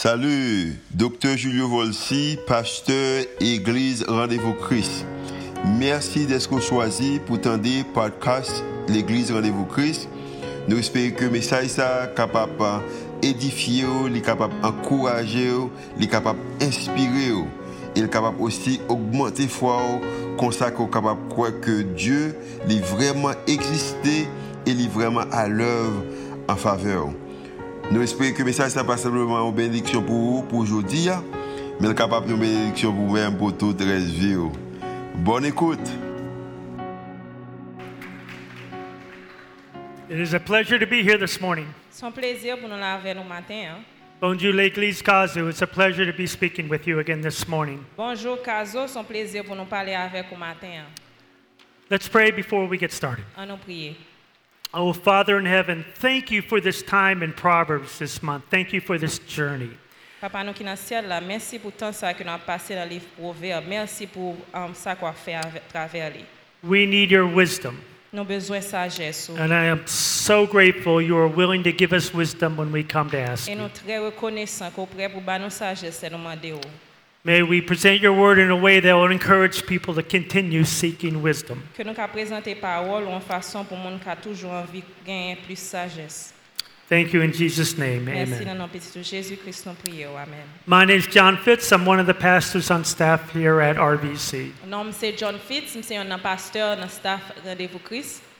Salut, Dr Julio Volsi, pasteur Église Rendez-vous Christ. Merci d'être choisi pour tendre podcast l'Église Rendez-vous Christ. Nous espérons que le message est capable d'édifier, d'encourager, d'inspirer. Il est capable aussi d'augmenter la foi, consacrer, capable de croire que Dieu est vraiment existé et est vraiment à l'œuvre en faveur. Nous espérons que le message n'est pas simplement une bénédiction pour vous, pour aujourd'hui, mais capable de une bénédiction pour vous-même, pour toute la vie. Bonne écoute. It is a pleasure to be here this morning. C'est un plaisir pour nous laver le matin. Bonjour l'église Kazo, it's a pleasure to be speaking with you again this morning. Bonjour Kazo, c'est un plaisir pour nous parler avec vous matin. Let's pray before we get started. Allons prier. Oh Father in heaven, thank you for this time in Proverbs this month. Thank you for this journey. Papa nous qui dans ciel là, merci pour tant ça que nous a passé dans livre Proverbes. Merci pour ça qu'on a fait avec travers lui. We need your wisdom. And I am so grateful you are willing to give us wisdom when we come to ask you. May we present your word in a way that will encourage people to continue seeking wisdom. Thank you in Jesus' name, amen. My name is John Fitz. I'm one of the pastors on staff here at RBC.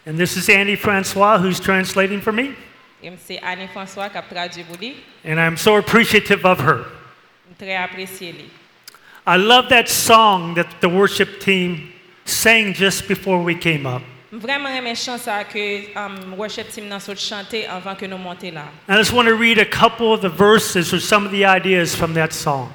And this is Annie Francois, who's translating for me. And I'm so appreciative of her. I love that song that the worship team sang just before we came up. Vraiment aimer chanson que worship team n'a chanté avant que nous monter là. I just want to read a couple of the verses or some of the ideas from that song.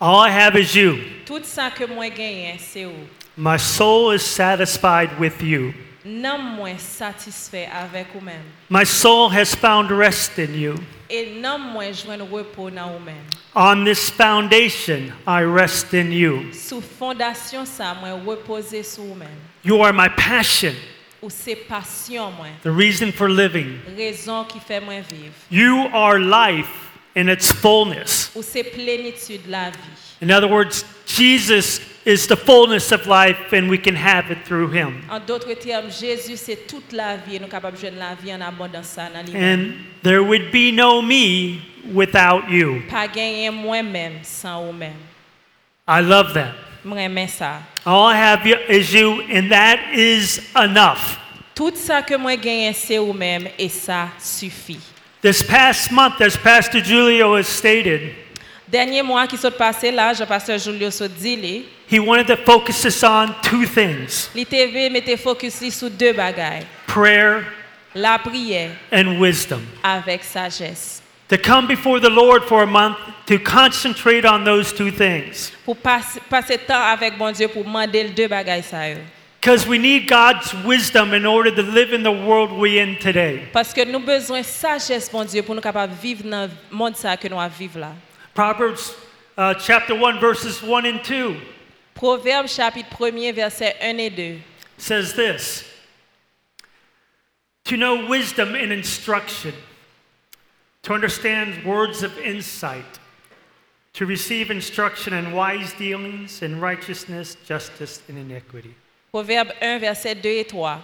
All I have is you. Tout ça que moi gagne c'est vous. My soul is satisfied with you. Nan moi satisfait avec vous-même. My soul has found rest in you. Et nan moi joint repos dans vous-même. On this foundation I rest in you. Sous fondation ça moi reposer sur vous-même. You are my passion. Ou c'est passion moi. The reason for living. Raison qui fait moi vivre. You are life in its fullness. Ou c'est plénitude la vie. In other words, Jesus is the fullness of life and we can have it through him. En d'autres termes, Jésus c'est toute la vie et nous capable joindre la vie en abondance dans lui. And there would be no me without you. Pas gagner moi-même sans vous-même. I love that. M'aime ça. All I have is you and that is enough. Tout ça que moi gagne c'est vous-même et ça suffit. This past month, as Pastor Julio has stated, dernier mois qui s'est passé là, je pasteur Julio s'est dit, he wanted to focus us on two things. Li TV mettait focus sur deux bagages. Prayer, la prière, and wisdom. Avec sagesse. To come before the Lord for a month to concentrate on those two things. Pour passer temps avec bon Dieu pour demander les deux bagages ça yo. Because we need God's wisdom in order to live in the world we in today. Parce que nous besoin sagesse bon Dieu pour nous capable vivre dans monde ça que nous à vivre là. Proverbs chapter 1 verses 1 and 2. Proverbe chapitre 1er verset 1 et 2. Says this. To know wisdom and instruction, to understand words of insight, to receive instruction in wise dealings, in righteousness, justice and iniquity. Proverbe 1 verset 2 et 3.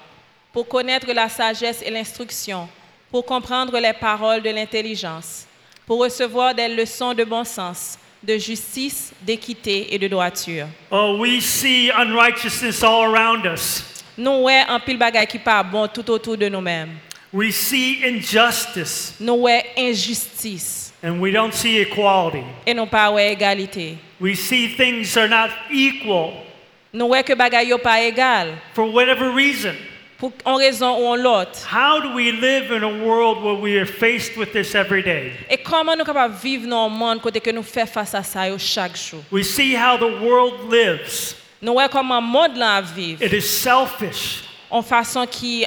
Pour connaître la sagesse et l'instruction, pour comprendre les paroles de l'intelligence, pour recevoir des leçons de bon sens, de justice, d'équité et de droiture. Oh, we see unrighteousness all around us. Nous voyons en pile bagaille qui pas bon tout autour de nous-mêmes. We see injustice. Nous voyons injustice. And we don't see equality. Et nous pas voyons égalité. We see things are not equal. Nous voyons que bagaille yo pas égal. For whatever reason. Pour en raison ou en l'autre. How do we live in a world where we are faced with this every day? Et comment nous capable vivre dans un monde côté que nous fait face à ça chaque jour? We see how the world lives. Nous voyons comment le monde là vivre. It is selfish. En façon qui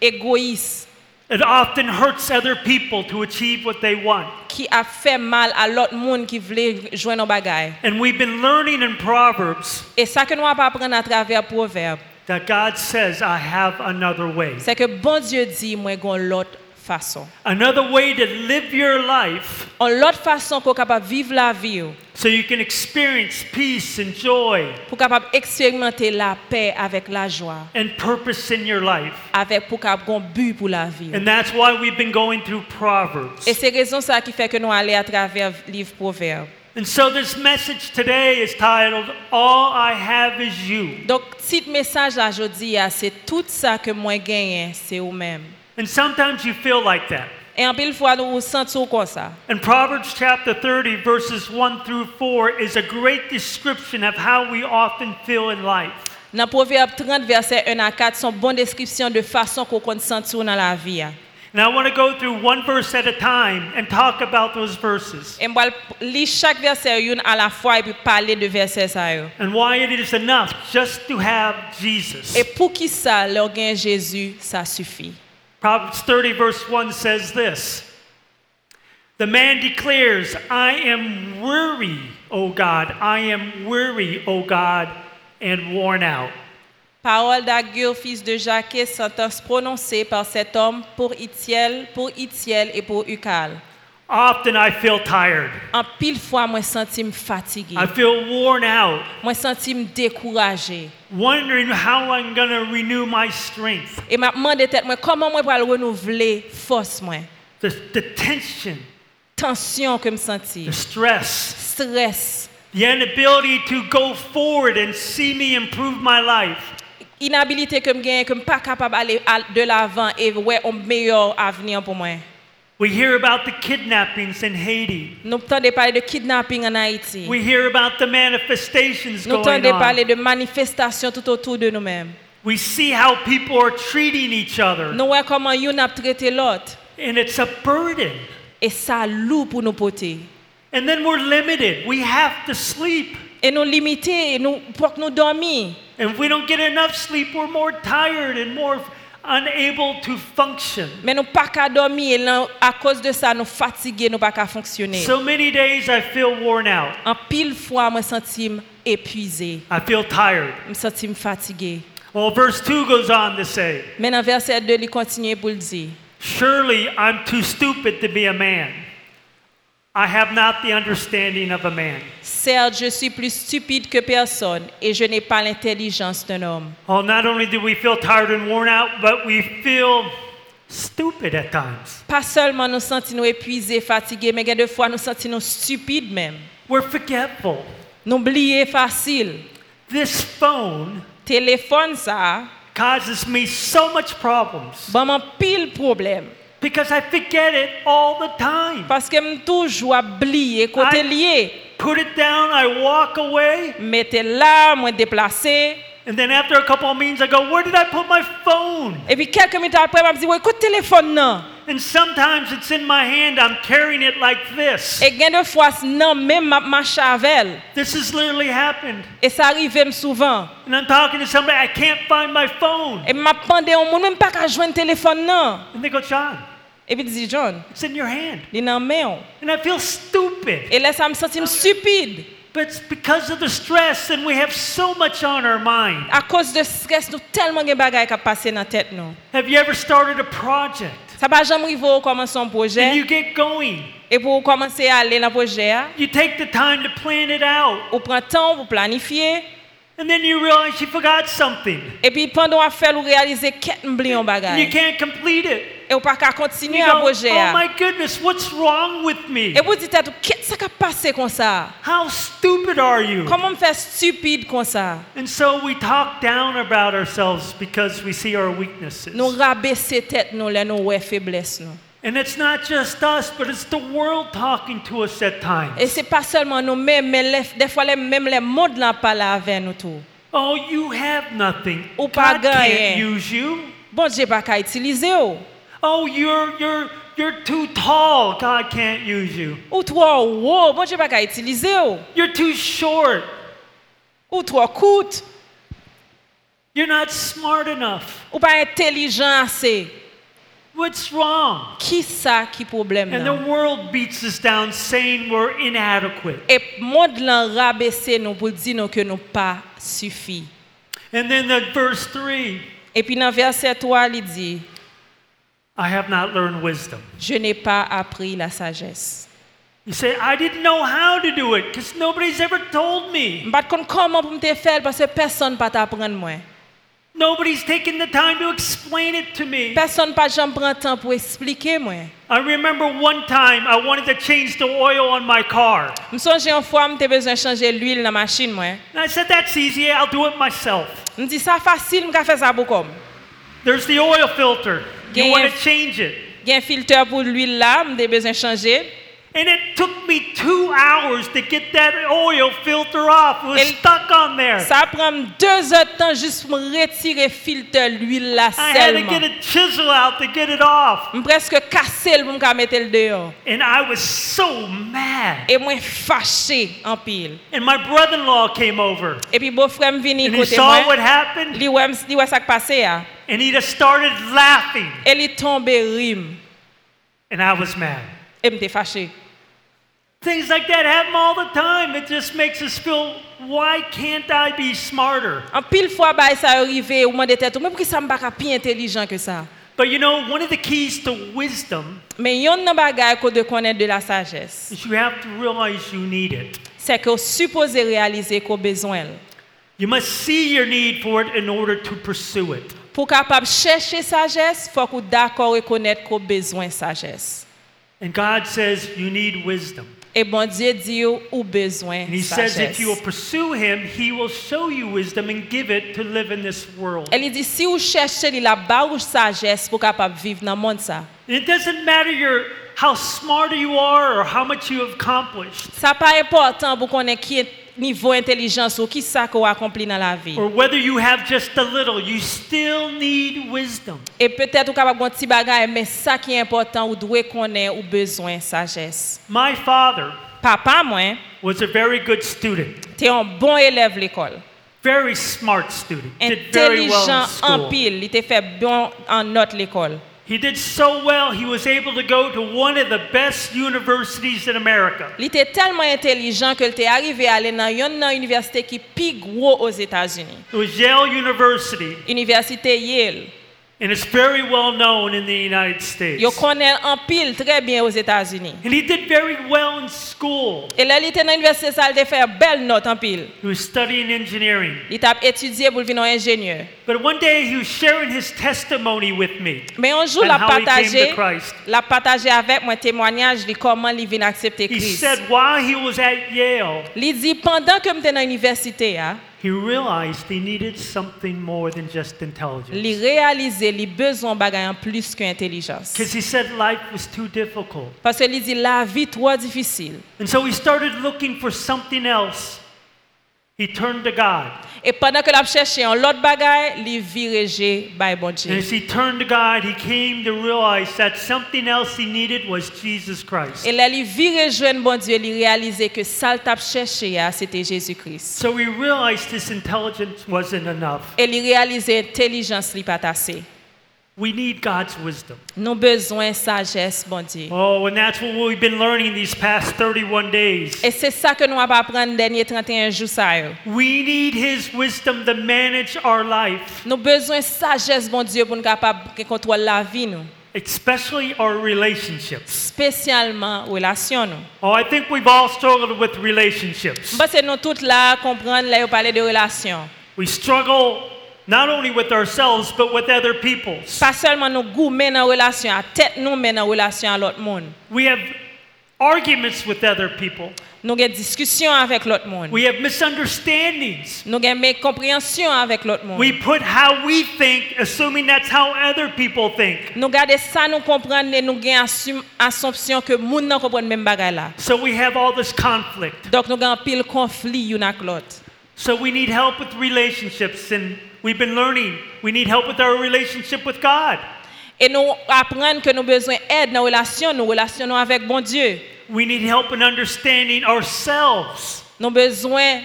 égoïste. It often hurts other people to achieve what they want. Qui a fait mal à l'autre monde qui voulait joindre nos bagages. And we've been learning in Proverbs. Et ça que nous apprenons à travers Proverbes. That God says I have another way. C'est que bon Dieu dit moi gon l'autre façon. Another way to live your life. Une autre façon qu'on capable vivre la vie. So you can experience peace and joy. Pour capable expérimenter la paix avec la joie. And purpose in your life. Avec pour capable un but pour la vie. And that's why we've been going through Proverbs. Et c'est raison ça qui fait que nous allons à travers livre Proverbes. And so this message today is titled All I Have Is You. Donc ce message là aujourd'hui c'est tout ça que moi gagne c'est vous-même. And sometimes you feel like that. Et en pile fois nous sentons comme ça. And Proverbs chapter 30 verses 1 through 4 is a great description of how we often feel in life. Dans Proverbe 30 verset 1 à 4 sont bonne description de façon qu'on sentir dans la vie. And I want to go through one verse at a time and talk about those verses. Et moi lis chaque verset une à la fois et puis parler de verset ça. And why it is enough just to have Jesus. Et pour qui ça leur gain Jésus ça suffit. Proverbs 30 verse 1 says this. The man declares, I am weary, O God. I am weary, O God, and worn out. Parole d'Agur, fils de Jacques, sentence prononcée par cet homme pour Itiel et pour Ucal. Often I feel tired. En pile fois, moi sentim fatigué. I feel worn out. Moi sentim découragé. Wondering how I'm going to renew my strength. Et m'a demandé tête moi comment moi pour renouveler force moi. The tension que me sentir. The stress. The inability to go forward and see me improve my life. Inabilité que me gagne que me pas capable aller de l'avant et ouais un meilleur avenir pour moi. We hear about the kidnappings in Haiti. Nous entendons parler de kidnapping en Haïti. We hear about the manifestations going on. Nous entendons parler de manifestations tout autour de nous-mêmes. We see how people are treating each other. Nous voyons comment une a traité l'autre. And it's a burden. Et ça lourd pour nous porter. And then we're limited. We have to sleep. Et nous limiter, nous pour que nous dormir. And if we don't get enough sleep, we're more tired and more unable to function. Mais nous pas qu'à dormir à cause de ça nous fatigués, nous pas qu'à fonctionner. So many days I feel worn out. En pile fois me sentim épuisé. I feel tired. Me sentim fatigué. Well, verse 2 goes on to say. Mais dans verset 2 il continue pour le dire. Surely I'm too stupid to be a man. I have not the understanding of a man. Certes, je suis plus stupide que personne et je n'ai pas l'intelligence d'un homme. Oh, not only do we feel tired and worn out, but we feel stupid at times. Pas seulement nous sentons épuisés, fatigués, mais des fois nous sentons stupides même. We're forgetful. Nous oublions facile. This phone, téléphone ça, causes me so much problems. Vraiment pile problème. Because I forget it all the time. Parce que me toujours oublier côté lié. Put it down, I walk away. Mettez là, moi déplacer. And then after a couple of meetings I go, where did I put my phone? Et puis quelques minutes après m'a dit, ouais, écoute téléphone non. And sometimes it's in my hand, I'm carrying it like this. Et gain de fois non même ma chavel. This has literally happened. Et ça arrive souvent. And I'm talking to somebody, I can't find my phone. Et m'a pendé on monde même pas qu'à joindre téléphone non. And they go, John. Et puis dit John. It's in your hand. Li nan men. And I feel stupid. Et là ça me sentim stupide. But it's because of the stress and we have so much on our mind. À cause de stress nous tellement de bagages qui passent dans tête nous. Have you ever started a project? Ça va jamais arriver au commencer un projet. And you get going. Et pour commencer à aller dans projet. You take the time to plan it out. Ou prend temps pour planifier. And then you realize you forgot something. Et puis pendant à faire ou réaliser qu'est un bagage. You can't complete it. Et on pas qu'à continuer à projet. Oh my goodness, what's wrong with me? Et vous dites qu'est-ce qui a passé comme ça? How stupid are you? Comment me faire stupide comme ça? And so we talk down about ourselves because we see our weaknesses. Nous rabaisser tête nous là nous ouais faiblesse nous. And it's not just us, but it's the world talking to us at times. Et c'est pas seulement nous mêmes mais des fois même les monde là parler avec nous tout. Oh, you have nothing. Ou pas gagner. Bon Dieu pas qu'à utiliser ou. Oh, you're too tall. God can't use you. Ou trop haut, bon Dieu pas qu'à utiliser ou. You're too short. Ou trop court. You're not smart enough. Ou pas intelligent assez. What's wrong? Qui ça qui problème là? And the world beats us down saying we're inadequate. Et monde là rabaisser nous pour dire nous que nous pas suffit. And then the verse 3. Et puis dans verset 3 il dit I have not learned wisdom. Je n'ai pas appris la sagesse. You say, I didn't know how to do it because nobody's ever told me. Nobody's taken the time to explain it to me. I remember one time I wanted to change the oil on my car. And I said, that's easy, I'll do it myself. There's the oil filter. You want to change it. And it took me 2 hours to get that oil filter off. It was stuck on there. Ça prend 2 heures de temps juste pour retirer filtre l'huile là seulement. I had to get a chisel out to get it off. Presque casser pour me mettre le dehors. And I was so mad. Et moi fâché en pile. And my brother-in-law came over. Et puis beau frère me vini côté moi. And he saw what happened. Lui ouais ça qui passé là. And he just started laughing. Et il tombé rime. And I was mad. Et me fâché. Things like that happen all the time. It just makes us feel, why can't I be smarter? En pile fois ba ça arrivé, ou m'en détête, mais pourquoi ça me pas plus intelligent que ça? But you know, one of the keys to wisdom. Mais yon nan bagay ko de connaître de la sagesse. You have to realize you need it. C'est que supposé réaliser qu'on besoin. You must see your need for it in order to pursue it. Pour capable chercher sagesse, faut qu'on d'accord reconnaître qu'on besoin sagesse. And God says you need wisdom. Et bon Dieu dit ou besoin sagesse. And he says if you will pursue him, he will show you wisdom and give it to live in this world. Elle dit si vous cherchez la barre sagesse pour capable vivre dans monde ça. It doesn't matter how smart you are or how much you have accomplished. Ça pas important pour connaître qui est niveau intelligence ou qui ça qu'on accompli dans la vie. Or whether you have just a little, you still need wisdom. Et peut-être ou capable un petit bagage, mais ça qui est important ou doit connaître ou besoin sagesse. My father, papa moi, was a very good student. T'es un bon élève l'école. Very smart student. Did very well in school. Intelligent en pile, il t'a fait bon en note l'école. He did so well, he was able to go to one of the best universities in America. Il était tellement intelligent que il était arrivé à aller dans une université qui plus gros aux États-Unis. It was Yale University. Université Yale. And it's very well known in the United States. Yo connaît en pile très bien aux États-Unis. And he did very well in school. Et là il était dans l'université ça il fait belle note en pile. He was studying engineering. Il t'a étudié pour devenir ingénieur. But one day he was sharing his testimony with me. Mais un jour l'a partagé avec moi témoignage de comment il vient accepter Christ. He said while he was at Yale. Il dit pendant que j'étais dans l'université hein, he realized he needed something more than just intelligence. Il réalisait les besoins bagaille en plus qu'intelligence. Because he said life was too difficult. Parce qu'il dit la vie trop difficile. And so he started looking for something else. He turned to God. Et pendant que l'a cherché en l'autre bagaille, il viré by bon Dieu. And as he turned to God, he came to realize that something else he needed was Jesus Christ. Et là il viré joindre bon Dieu, il réalisait que ça t'a cherché c'était Jésus-Christ. So he realized his intelligence wasn't enough. Et il réalisait intelligence li pas assez. We need God's wisdom. Nous besoin sagesse bon Dieu. Oh, and that's what we've been learning these past 31 days. Et c'est ça que nous avons appris dernier 31 jours ça yo. We need his wisdom to manage our life. Nous besoin sagesse bon Dieu pour nous capable contrôler la vie nous. Especially our relationships. Spécialement relation nous. Oh, I think we've all struggled with relationships. Parce que nous toutes là comprendre là parler de relations. We struggle not only with ourselves but with other people. Pas seulement nous goûter dans relation à tête nous mais dans relation à l'autre monde. We have arguments with other people. Nous gain discussion avec l'autre monde. We have misunderstandings. Nous gain mécompréhension avec l'autre monde. We put how we think assuming that's how other people think. Nous garder ça nous comprendre et nous gain assumption que monde n'en comprendre même bagaille là. So we have all this conflict. Donc nous gain pile conflit une avec l'autre. So we need help with relationships and we've been learning. We need help with our relationship with God. Et nous apprendre que nous besoin aide dans nous relationnons avec bon Dieu. We need help in understanding ourselves. Nous besoin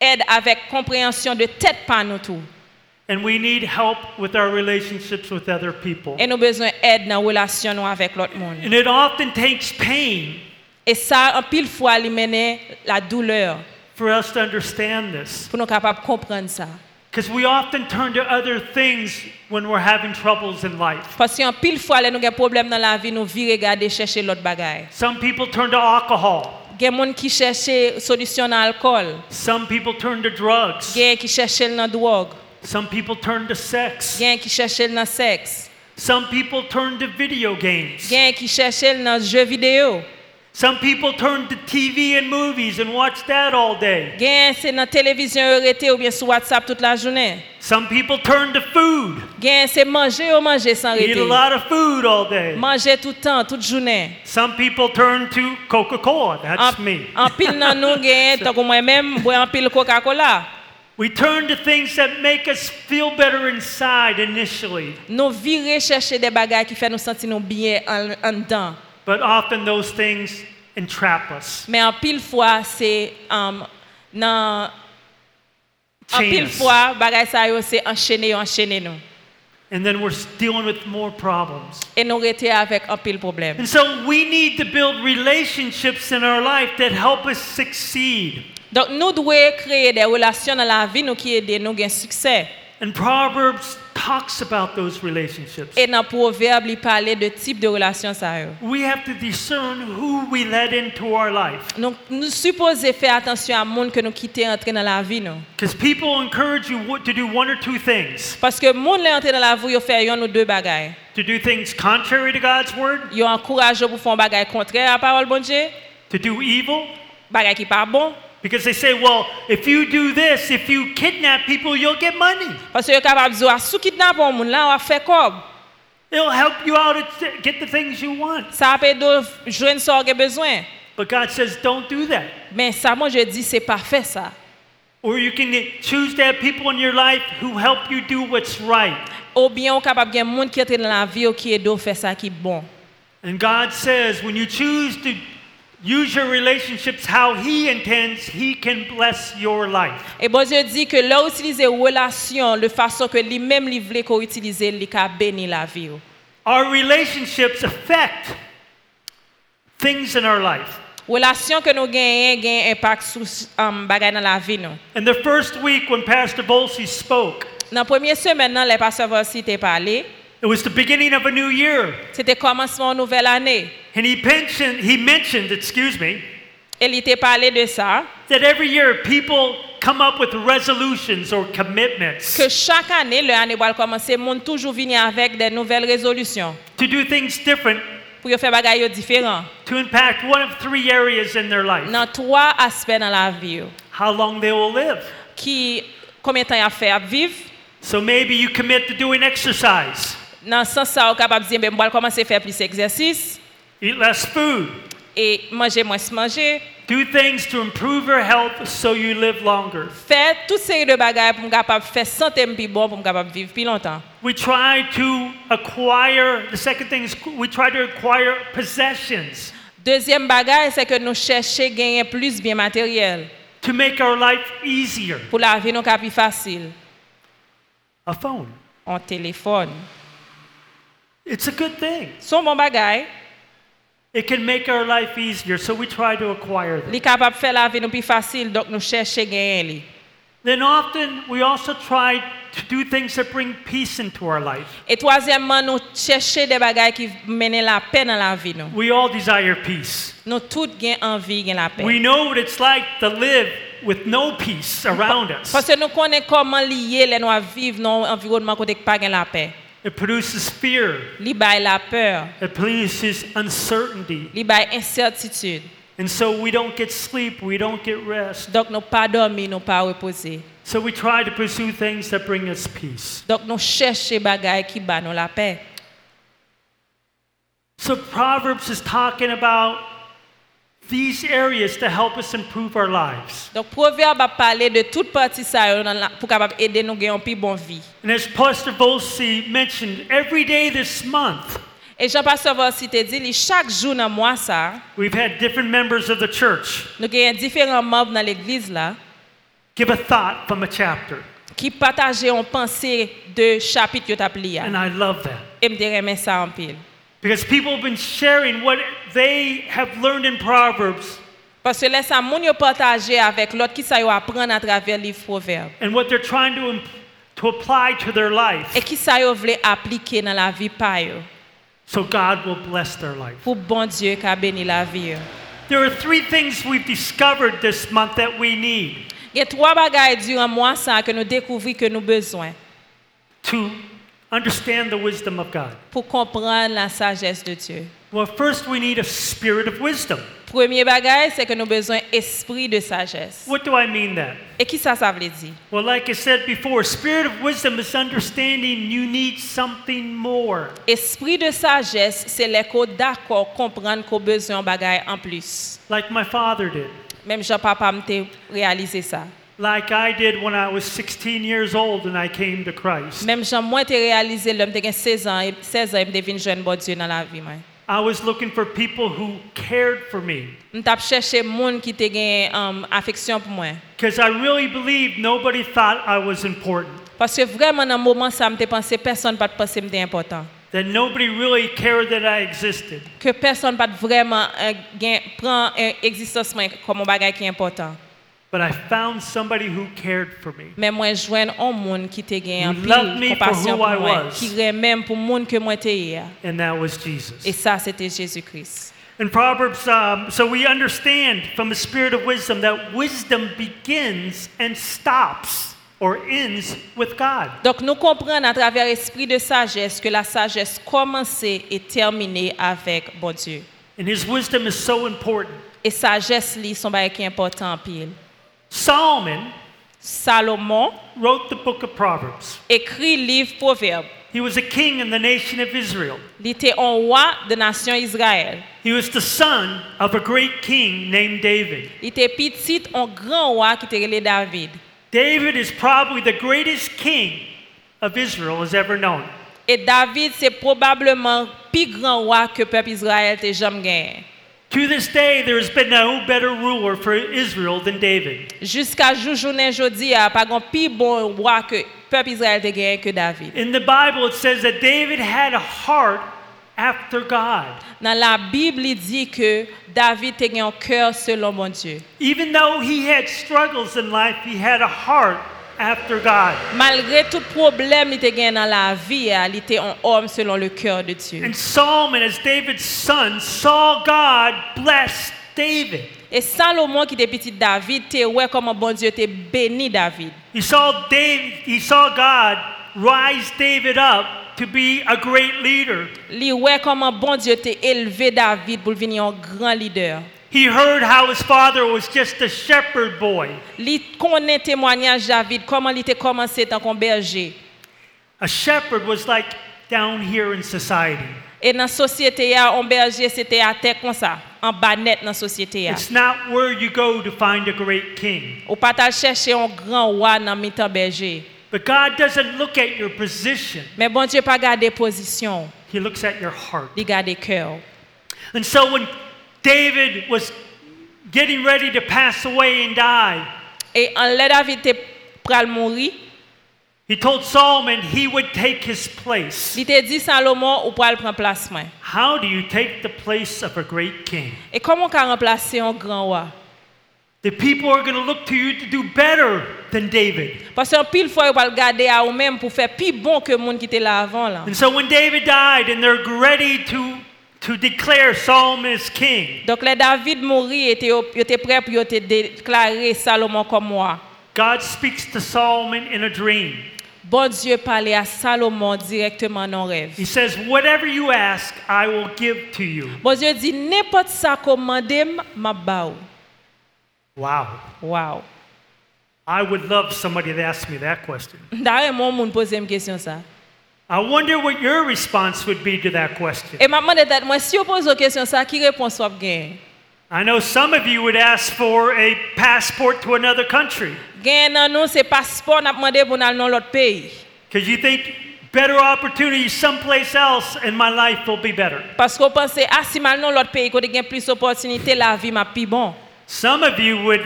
aide avec compréhension de tête par nous tout. And we need help with our relationships with other people. Et nous besoin aide dans relationnons avec l'autre monde. And it often takes pain. Et ça en pile fois il mène la douleur. For us to understand this. Pour nous capable comprendre ça. Because we often turn to other things when we're having troubles in life. Parce qu'en pile fois les nous gain problème dans la vie nous vire regarder chercher l'autre bagaille. Some people turn to alcohol. Gen moun ki cherche solution à alcool. Some people turn to drugs. Gen ki cherche nan drogue. Some people turn to sex. Gen ki cherche nan sexe. Some people turn to video games. Gen ki cherche nan jeux vidéo. Some people turn to TV and movies and watch that all day. Gen c'est nan télévision rété ou bien sur WhatsApp toute la journée. Some people turn to food. Gen c'est manger ou manger sans rété. Eat a lot of food all day. Manger tout temps, toute journée. Some people turn to Coca-Cola. That's me. En pile nan nou gen tant que moi-même bois en pile Coca-Cola. We turn to things that make us feel better inside initially. Nous virer chercher des bagages qui fait nous sentir nous bien en dedans. But often those things entrap us. Mais en pile fois c'est nan en pile fois bagay sa yo c'est enchaîner nous. And then we're dealing with more problems. Et nous rete avec en pile problème. And so we need to build relationships in our life that help us succeed. Donc nous devons créer des relations dans la vie nous qui aident nous gain succès. And Proverbs talks about those relationships. Et dans Proverbe, il parlait de type de relations ça yo. We have to discern who we let into our life. Donc nous supposons faire attention à monde que nous quitter entrer dans la vie nous. Because people encourage you to do one or two things. Parce que monde les entrer dans la vie yo faire yon ou deux bagailles. To do things contrary to God's word. Yo encourage pour faire bagaille contraire à parole bon Dieu. To do evil. Bagaille qui pas bon. Because they say, well, if you do this, if you kidnap people, you'll get money. Parce que capable zo sou kidnap on moun la on fait cob. It'll help you out to get the things you want. Ça peut joindre ça que besoin. But God says don't do that. Mais ça moi je dis c'est pas fait ça. Or you can choose to have people in your life who help you do what's right. Ou bien capable gen moun qui entre dans la vie ou qui aide faire ça qui bon. And God says when you choose to use your relationships how he intends, he can bless your life. Et bon Dieu dit que là utiliser relation de façon que lui-même lui veut qu'on utilise lui qu'a béni la vie. Our relationships affect things in our life. Relation que nous gagne impact sur bagaille dans la vie nous. In the first week when Pastor Volsi spoke. Dans première semaine là le pasteur Volsi t'a parlé. It was the beginning of a new year. C'était commencement nouvelle année. And he mentioned, il était parlé de ça. That every year people come up with resolutions or commitments. Que chaque année, l'année va commencer, monde toujours venir avec des nouvelles résolutions. To do things different. Pour faire bagaille différent. To impact one of three areas in their life. Dans trois aspects dans la vie. How long they will live. Qui combien de temps il a fait à vivre. So maybe you commit to doing exercise. Dans sens ça on capable dire ben moi commencer faire plus exercice. Eat less food. Et manger moins manger. Do things to improve your health so you live longer. Faire toute série de bagages pour capable faire santé plus bon pour capable vivre plus longtemps. We try to acquire, the second thing is we try to acquire possessions. Deuxième bagage c'est que nous chercher gagner plus bien matériel. To make our life easier. Pour la vie nous plus facile. A phone. Un téléphone. It's a good thing. Son bon bagay. It can make our life easier, so we try to acquire them. Li capable faire la vie nous plus facile, donc nous chercher gagner li. Then often we also try to do things that bring peace into our life. Et troisièmement, nous chercher des bagailles qui mènent la paix dans la vie nous. We all desire peace. Nous toutes gain envie gain la paix. We know what it's like to live with no peace around us. Parce que nous connaissons comment lier les noirs vivre dans un environnement côté pas gain la paix. It produces fear. Li bay la peur. It produces uncertainty. Li bay incertitude. And so we don't get sleep, we don't get rest. Donc nous pas dormir, nous pas reposer. So we try to pursue things that bring us peace. Donc nous chercher bagaille qui ba nous la paix. So Proverbs is talking about these areas to help us improve our lives. Donc Proverbe a parlé de toute partie ça pour capable aider nous gagner une plus bonne vie. And as Pastor Volsi mentioned, every day this month. Et Jean-Pasteur Volsi te dit chaque jour dans mois ça. We've had different members of the church. Nous gagnons différents membres dans l'église là. Give a thought from a chapter. Qui partager une pensée de chapitre que tu as plié. And I love that. Et me remet ça en pile. Because people have been sharing what they have learned in Proverbs. Parce que laisse à mon yo partager avec l'autre qui ça yo apprendre à travers livre Proverbe. And what they're trying to to apply to their life. E ki sa yo vle aplike nan la vi pa yo. So God will bless their life. Pou bon Dieu ka beni la vi yo. There are three things we've discovered this month that we need. Gen trois bagages durant mois ça que nous découvrir que nous besoin. To understand the wisdom of God. Pour comprendre la sagesse de Dieu. Well, first we need a spirit of wisdom. Premier bagage c'est que nous besoin esprit de sagesse. What do I mean that? Et qui ça veut dire? Well, like I said before, spirit of wisdom is understanding you need something more. Esprit de sagesse c'est l'écho d'accord comprendre qu'on besoin bagage en plus. Like my father did. Même Jean-Papa m'était réalisé ça. Like I did when I was 16 years old and I came to Christ. Même Jean moi t'ai réalisé l'homme t'ai 16 ans il devient jeune bon Dieu dans la vie moi. I was looking for people who cared for me. M'tap chercher monde qui te gen affection pour moi. Because I really believed nobody thought I was important. Parce que vraiment dans moment ça m'était pensé personne pas pensé m'était important. That nobody really cared that I existed. Que personne pas vraiment prend existence moi comme un bagage qui important. But I found somebody who cared for me. Mais moi joindre un monde qui te gen en pile compassion pour moi, qui remèm pour monde que moi t'ai. And that was Jesus. Et ça c'était Jésus-Christ. In Proverbs, so we understand from the spirit of wisdom that wisdom begins and stops or ends with God. Donc nous comprenons à travers l'esprit de sagesse que la sagesse commence et termine avec bon Dieu. And his wisdom is so important. Et sagesse li son bagage qui important en pile. Solomon wrote the book of Proverbs. Écrit livre Proverbe. He was a king in the nation of Israel. Il était un roi de nation Israël. He was the son of a great king named David. Il était petit un grand roi qui était le David. David is probably the greatest king of Israel has ever known. Et David c'est probablement plus grand roi que peuple Israël t'ait jamais gagné. To this day there has been no better ruler for Israel than David. Jusqu'à journée jodi a pas gon pi bon roi que peuple Israël te gagne que David. In the Bible it says that David had a heart after God. Dans la Bible il dit que David te gagne un cœur selon mon Dieu. Even though he had struggles in life, he had a heart after God. Malgré tout problème il te gagne dans la vie, il était un homme selon le cœur de Dieu. And Solomon, as David's son, saw God bless David. Et Salomon qui était petit David, te ouais comment bon Dieu te béni David. He saw God rise David up to be a great leader. Li ouais comment bon Dieu te élevé David pour devenir un grand leader. He heard how his father was just a shepherd boy. Li connaît témoignage David comment il était commencé tant qu'on berger. A shepherd was like down here in society. Et dans société ya un berger c'était à terre comme ça, en bas net dans société ya. It's not where you go to find a great king. Ou pas ta chercher un grand roi dans mitan berger. But God doesn't look at your position. Mais bon Dieu pas garder position. He looks at your heart. Il garde cœur. And so when David was getting ready to pass away and die. Et en le David était pral mourir. He told Solomon he would take his place. Il te dit Salomon ou pral prendre place moi. How do you take the place of a great king? Et comment ka remplacer un grand roi? The people are going to look to you to do better than David. Parce qu'en pile fois ils vont regarder à eux-mêmes pour faire plus bon que monde qui était là avant là. And so when David died and they're ready to declare Solomon as king. Donc le David mourit et était prêt pour te déclarer Salomon comme roi. God speaks to Solomon in a dream. Bon Dieu parlait à Salomon directement dans rêve. He says, "Whatever you ask, I will give to you." Bon Dieu dit n'importe ça commandé m'a bao. Wow. I would love somebody to ask me that question. D'ailleurs mon monde poser me question ça. I wonder what your response would be to that question. Et maman de tête moi si on pose question ça qui réponse soit gain. I know some of you would ask for a passport to another country. Gain non c'est passeport n'a demandé pour aller dans l'autre pays. Cuz you think better opportunity someplace else and my life will be better. Parce qu'on pense ah si mal dans l'autre pays qu'on gain plus opportunité la vie m'a plus bon. Some of you would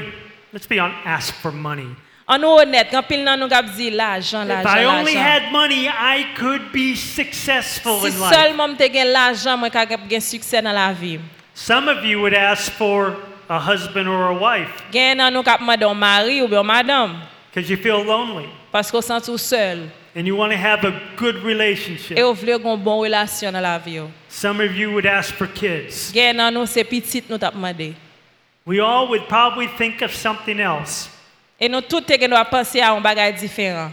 let's be on ask for money. En honnête, quand pile nan nou gap di l'argent. If I only had money, I could be successful in life. Si seulement m'te gen l'argent, moi ka gen succès dans la vie. Some of you would ask for a husband or a wife. Gen nan nou kap mande un mari ou bien madame. Because you feel lonely. Parce que vous sentez seul. And you want to have a good relationship. Et vous voulez une bonne relation dans la vie. Some of you would ask for kids. We all would probably think of something else. Et nous tous devons penser à un bagage différent.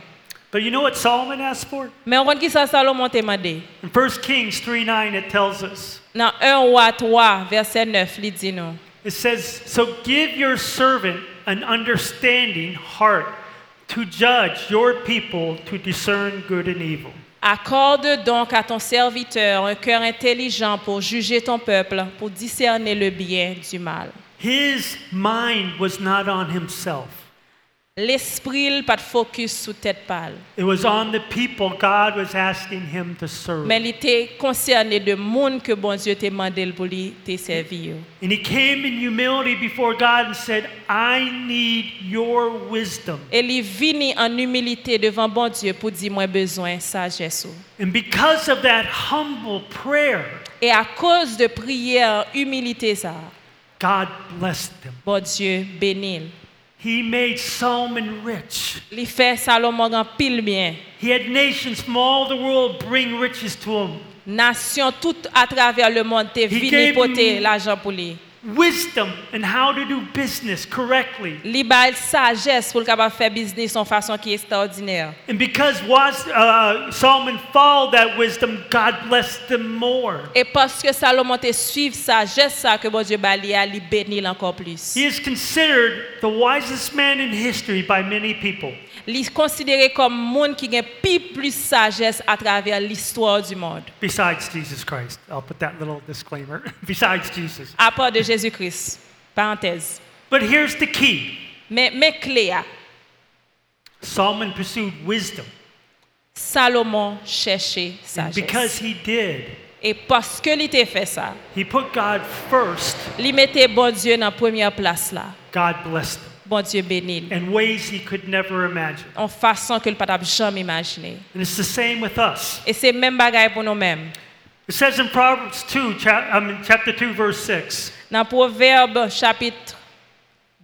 But you know what Solomon asked for? Mais on voit qui ça Salomon demandait. In 1 Kings 3:9 it tells us. Dans 1 Rois 3 verset 9 il dit nous. It says, "So give your servant an understanding heart to judge your people, to discern good and evil." Accorde donc à ton serviteur un cœur intelligent pour juger ton peuple, pour discerner le bien du mal. His mind was not on himself. L'esprit pas focus sur tête pâle. It was on the people God was asking him to serve. Mais il était concerné de monde que bon Dieu t'a demandé pour lui te servir. And he came in humility before God and said, "I need your wisdom." Et il vini en humilité devant bon Dieu pour dire moi besoin sagesse. And because of that humble prayer, et à cause de prière humilité ça, God blessed them. Bon Dieu bénit. He made Solomon rich. Il fait Salomon en pile bien. He had nations from all the world bring riches to him. Nation tout à travers le monde t'est venu porter l'argent pour lui. Wisdom and how to do business correctly. Li bail sagesse pour capable faire business en façon qui est extraordinaire. And because Solomon followed that wisdom, God blessed them more. Et parce que Salomon te suive sagesse ça que bon Dieu balia li bénit encore plus. He is considered the wisest man in history by many people. Li considéré comme monde qui gagne plus sagesse à travers l'histoire du monde. Besides Jesus Christ. I'll put that little disclaimer. Besides Jesus. À part de Jésus-Christ. Parenthèse. But here's the key. Mais clé. Solomon pursued wisdom. Salomon cherchait sagesse. And because he did. Et parce que il t'a fait ça. He put God first. Il mettait bon Dieu en première place là. God blessed him. Bon Dieu bénit. In ways he could never imagine. En façon que il pas jamais imaginer. And it's the same with us. Et c'est même bagaille pour nous-mêmes. It says in Proverbs 2 chapter 2 verse 6. Dans Proverbe chapitre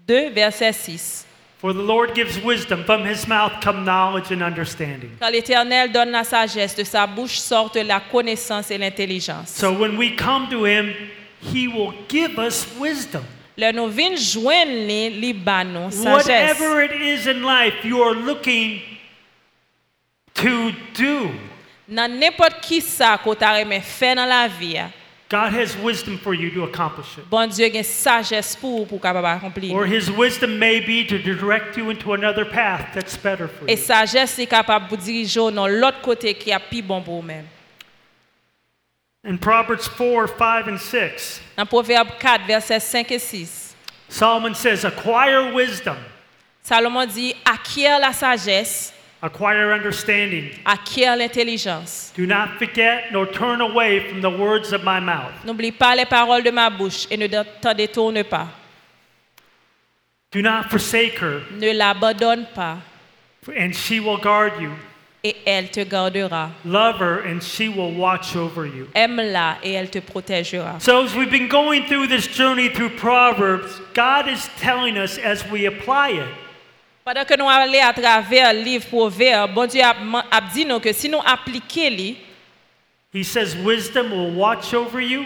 2 verset 6. For the Lord gives wisdom, from his mouth come knowledge and understanding. Car l'Éternel donne la sagesse, de sa bouche sortent la connaissance et l'intelligence. So when we come to him, he will give us wisdom. Le nous vinn joindre li ba nous sagesse. Whatever it is in life you are looking to do. Nan n'importe qui ça que tu aimerais faire dans la vie. God has wisdom for you to accomplish it. Bon Dieu gen sagesse pour capable accomplir. Or his wisdom may be to direct you into another path that's better for you. Et sagesse est capable vous diriger dans l'autre côté qui a plus bon pour vous-même. In Proverbs 4, 5 and 6. Dans Proverbe 4 versets 5 et 6. Solomon says, "Acquire wisdom." Salomon dit acquiert la sagesse. Acquire understanding. Acquiert l'intelligence. Do not forget nor turn away from the words of my mouth. N'oublie pas les paroles de ma bouche et ne t'en détourne pas. Do not forsake her. Ne l'abandonne pas. And she will guard you. Et elle te gardera. Love her and she will watch over you. Aime-la et elle te protégera. So as we've been going through this journey through Proverbs, God is telling us as we apply it. Pendant que nous allons à travers le livre Proverbe, bon Dieu a dit nous que si nous appliquons lui, he says wisdom will watch over you.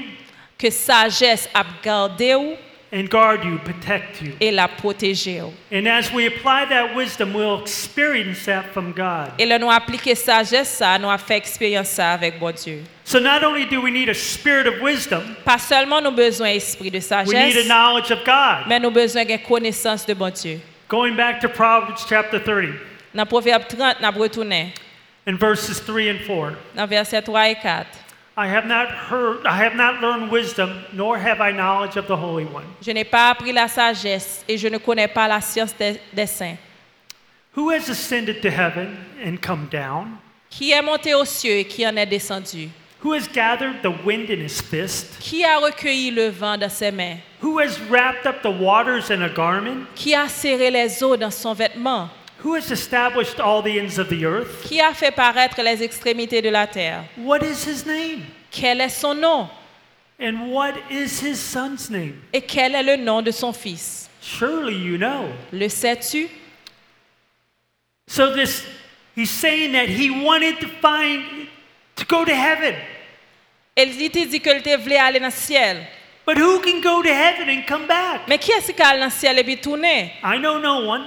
Que sagesse a gardé ou. And guard you, protect you. Et la protéger. And as we apply that wisdom, we'll experience that from God. Et là nous appliquer sagesse ça, nous a fait expérience ça avec bon Dieu. So not only do we need a spirit of wisdom, pas seulement nous besoin esprit de sagesse, we need a knowledge of God. Mais nous besoin de connaissance de bon Dieu. Going back to Proverbs chapter 30. Dans Proverbe 30 n'a retourner. In verses 3 and 4. Dans verset 3 et 4. I have not learned wisdom, nor have I knowledge of the Holy One. Je n'ai pas appris la sagesse et je ne connais pas la science des saints. Who has ascended to heaven and come down? Qui est monté aux cieux et qui en est descendu? Who has gathered the wind in his fist? Qui a recueilli le vent dans ses mains? Who has wrapped up the waters in a garment? Qui a serré les eaux dans son vêtement? Who has established all the ends of the earth? Qui a fait paraître les extrémités de la terre? What is his name? Quel est son nom? And what is his son's name? Et quel est le nom de son fils? Surely you know. Le sais-tu? So this, he's saying that he wanted to find, to go to heaven. Ele dit que ele te voulait aller no ciel. But who can go to heaven and come back? Mais qui est-ce qui va aller no ciel et puis tourner? I know no one.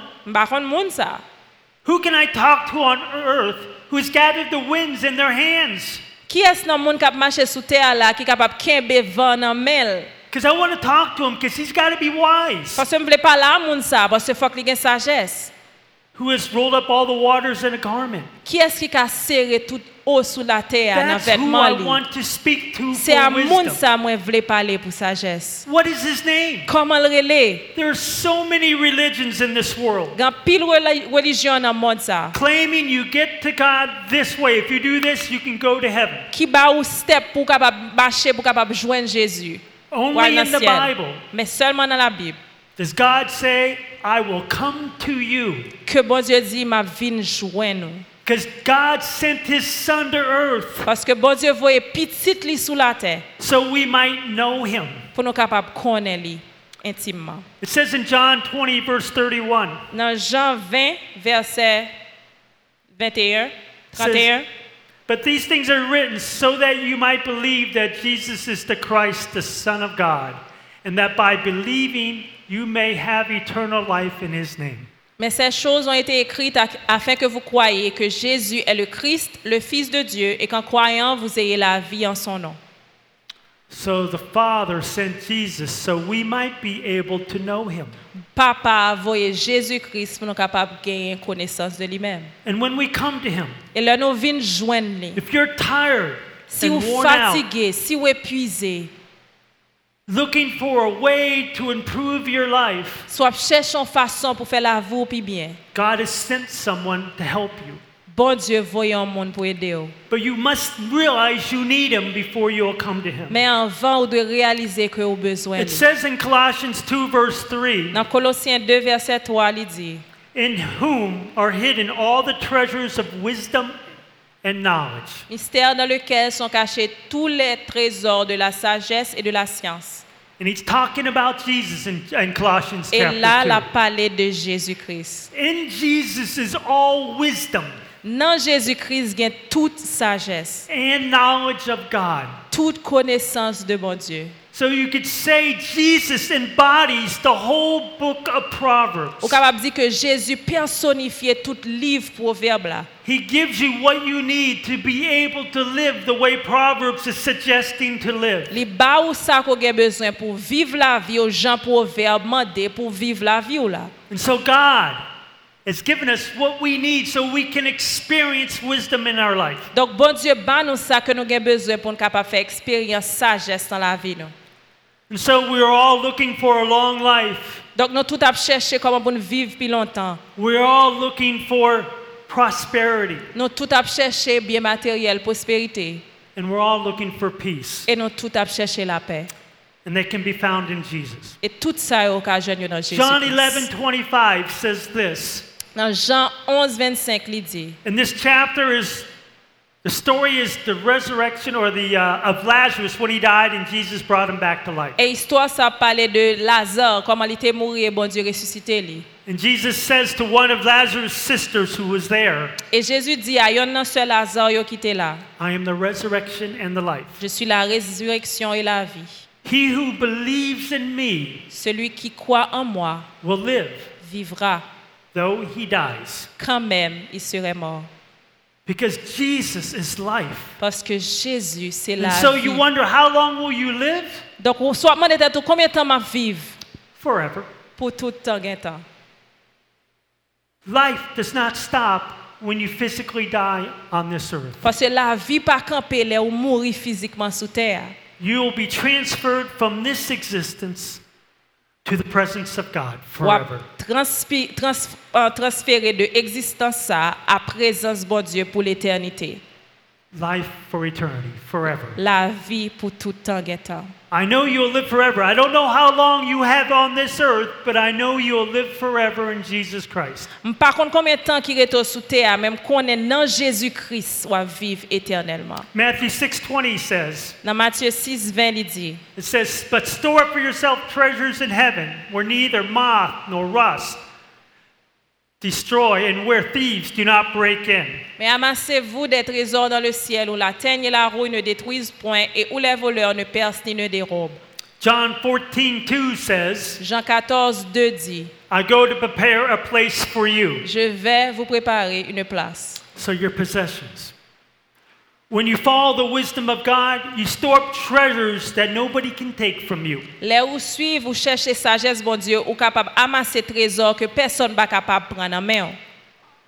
Who can I talk to on earth who's gathered the winds in their hands? Qui est-ce no monde qui marche sous terre là qui capable kembe vent en main? Because I want to talk to him because he's got to be wise. Parce que me voulait parler à monde ça parce que faut qu'il ait sagesse. Who has rolled up all the waters in a garment? Qui est-ce qui a serré toute eau sous la terre en vêtement lui? That's who I want to speak to for wisdom. C'est à monde ça moi voulais parler pour sagesse. What is his name? Comment le reler? There are so many religions in this world. Gan pile religion dans monde ça. Claiming you get to God this way, if you do this you can go to heaven. Qui ba ou step pour capable marcher pour capable joindre Jésus. Only in the Bible. Mais seulement dans la Bible. Does God say, I will come to you? Que bon Dieu dit, ma vin joindre nous. Because God sent his son to earth. Parce que bon Dieu voyait petit li sous la terre. So we might know him. Pour nous capable connaître lui intimement. It says in John 20 verse 31. Dans Jean 20 verset 21, 31. But these things are written so that you might believe that Jesus is the Christ, the Son of God, and that by believing you may have eternal life in his name. Mais ces choses ont été écrites afin que vous croyiez que Jésus est le Christ, le Fils de Dieu, et qu'en croyant vous ayez la vie en son nom. So the Father sent Jesus so we might be able to know him. Papa a envoyé Jésus-Christ pour nous capable gagner connaissance de lui-même. And when we come to him. Et là nous vinn joindre lui. If you're tired, si vous fatigué, si vous épuisé, looking for a way to improve your life. Soit cherchons façon pour faire la vie plus bien. God has sent someone to help you. Bon Dieu voyant monde pour aider vous. But you must realize you need him before you will come to him. Mais avant ou de réaliser que vous besoin. It says in Colossians 2 verse 3. Dans Colossiens 2 verset 3, il dit, in whom are hidden all the treasures of wisdom and knowledge. Mystère dans lequel sont cachés tous les trésors de la sagesse et de la science. And he's talking about Jesus in Colossians chapter 2. Et là, la parler de Jésus-Christ. In Jesus is all wisdom. Dans Jésus-Christ, il y a toute sagesse. And knowledge of God. Toute connaissance de bon Dieu. So you could say Jesus embodies the whole book of Proverbs. On capable dire que Jésus personnifiait tout livre proverbe là. He gives you what you need to be able to live the way Proverbs is suggesting to live. Les baou ça qu'on a besoin pour vivre la vie aux gens proverbe mandé pour vivre la vie là. And so God has given us what we need so we can experience wisdom in our life. Donc bon Dieu ba nous ça que nous a besoin pour capable faire expérience sagesse dans la vie nous. And so we are all looking for a long life. Donc nous tout à chercher comment pour vivre plus longtemps. We are all looking for prosperity. Nous tout à chercher bien matériel, prospérité. And we're all looking for peace. Et nous tout à chercher la paix. And they can be found in Jesus. Et tout ça occasionné dans Jésus. John 11:25 says this. Dans Jean 11:25 il dit. And this chapter is the story is the resurrection or the of Lazarus when he died and Jesus brought him back to life. Et histoire ça parler de Lazare comment il était mort et bon Dieu ressuscité lui. And Jesus says to one of Lazarus' sisters who was there. Et Jésus dit à une sœur Lazare qui était là. I am the resurrection and the life. Je suis la résurrection et la vie. He who believes in me. Celui qui croit en moi. Will live. Vivra. Though he dies. Quand même il serait mort. Because Jesus is life. Parce que Jésus c'est la vie. So you wonder how long will you live? Donc on soit demandé tout combien de temps m'a vivre? Forever. Pour tout temps gain temps. Life does not stop when you physically die on this earth. Parce que la vie pas camper là ou mourir physiquement sur terre. You will be transferred from this existence to the presence of God forever. Transféré de existence à présence bon Dieu pour l'éternité. Life for eternity, forever. La vie pour tout temps et temps. I know you'll live forever. I don't know how long you have on this earth, but I know you'll live forever in Jesus Christ. Par contre combien de temps qui reste sur terre, même qu'on est dans Jésus-Christ, on va vivre éternellement. Matthew 6:20 says. Dans Matthieu 6:20 il dit. It says, but store up for yourself treasures in heaven, where neither moth nor rust Destroy and where thieves do not break in. Mais amassez-vous des trésors dans le ciel où la teigne et la rouille ne détruisent point et où les voleurs ne percent ni ne dérobent. John 14:2 says, Jean 14:2 dit, I go to prepare a place for you. Je vais vous préparer une place. So your possessions. When you follow the wisdom of God, you store up treasures that nobody can take from you. Là où suivez, vous cherchez sagesse, bon Dieu, ou capable amasser trésors que personne pas capable prendre en main.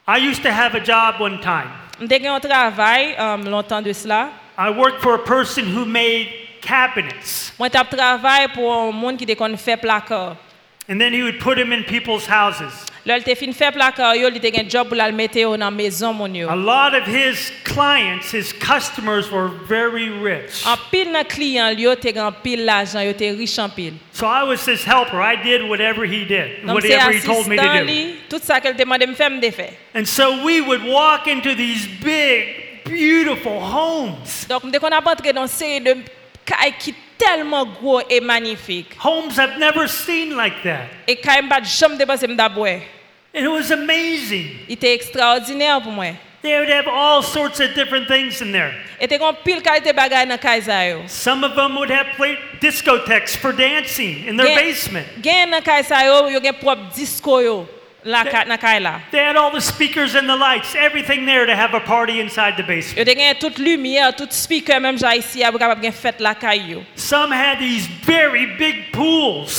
I used to have a job one time. J'ai un travail longtemps de cela. I worked for a person who made cabinets. Moi t'a travaillé pour un monde qui déconne fait placard. And then he would put them in people's houses. A lot of his clients, his customers were very rich. So I was his helper. I did whatever he did, whatever he told me to do. And so we would walk into these big, beautiful homes. Tellement gros et magnifique. Homes I've never seen like that. Et quand pas jamais dépassé m'daboué. It was amazing. Il était extraordinaire pour moi. They would have all sorts of different things in there. Et t'es pile qualité bagaille dans Kaisayo. Some of them would have played discotheques for dancing in their basement. Gain dans Kaisayo, yo gain propre disco yo. They had all the speakers and the lights, everything there to have a party inside the basement. Some had these very big pools.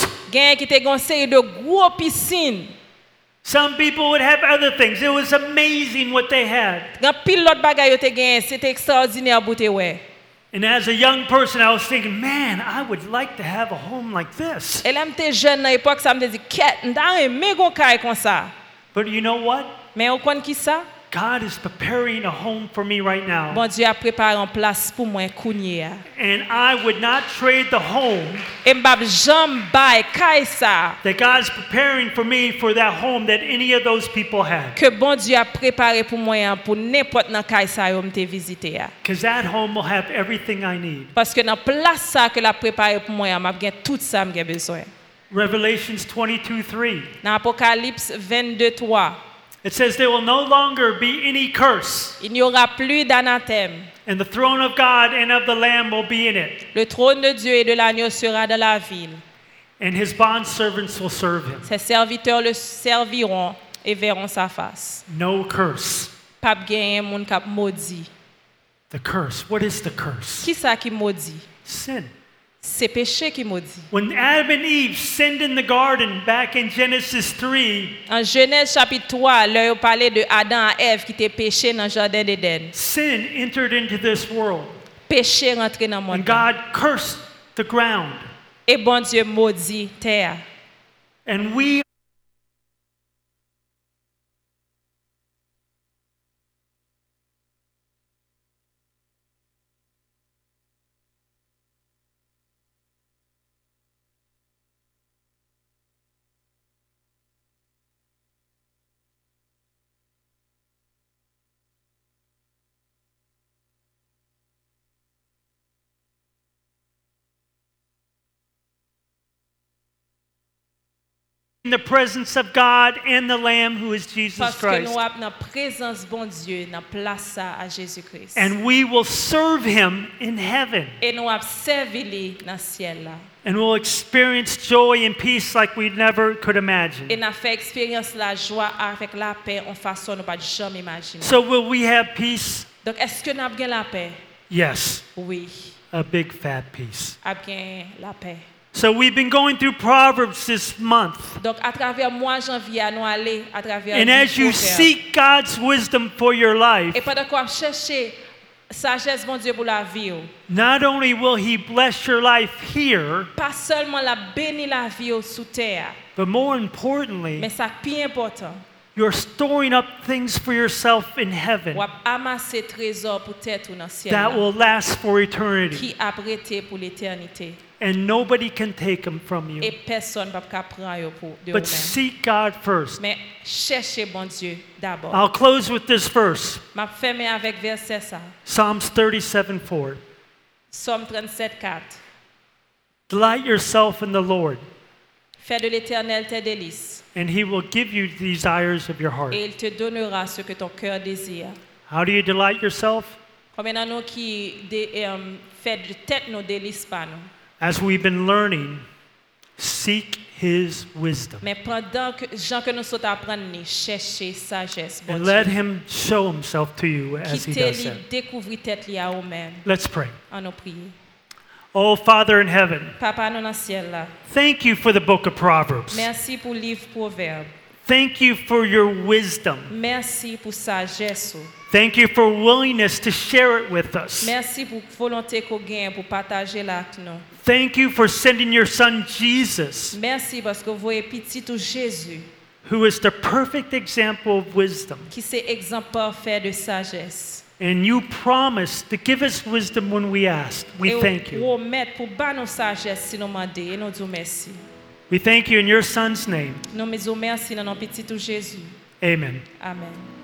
Some people would have other things. It was amazing what they had. And as a young person, I was thinking, man, I would like to have a home like this. But you know what? God is preparing a home for me right now. And I would not trade the home that God is preparing for me for that home that any of those people had. Because that home will have everything I need. Revelations 22:3. It says there will no longer be any curse. Il n'y aura plus d'anathème. And the throne of God and of the Lamb will be in it. Le trône de Dieu et de l'agneau sera dans la ville. And his bond servants will serve him. Ses serviteurs le serviront et verront sa face. No curse. Pas gain mon cap maudit. The curse. What is the curse? Qui ça qui maudit? Sin. C'est péché qui maudit. When Adam and Eve sinned in the garden back in Genesis 3. En Genèse chapitre 3, leur parlait de Adam et Ève qui étaient péchés dans le jardin d'Éden. Sin entered into this world. Péché rentré dans le monde. And God cursed the ground. Et bon Dieu maudit terre. And we in the presence of God and the Lamb who is Jesus Christ. And we will serve him in heaven. And we'll experience joy and peace like we never could imagine. So will we have peace? Yes. A big fat peace. So we've been going through Proverbs this month. And as you seek God's wisdom for your life, not only will he bless your life here, but more importantly, you're storing up things for yourself in heaven that will last for eternity. And nobody can take them from you. But seek God first. I'll close with this verse. Psalm 37:4. Delight yourself in the Lord. And he will give you the desires of your heart. Et il te donnera ce que ton cœur désire. How do you delight yourself? As we've been learning, seek his wisdom. And let him show himself to you as he does that. Let's pray. Oh, Father in heaven, thank you for the book of Proverbs. Thank you for your wisdom. Thank you for willingness to share it with us. Thank you for sending your son Jesus, who is the perfect example of wisdom. And you promised to give us wisdom when we ask. We thank you. We thank you in your son's name. Amen. Amen.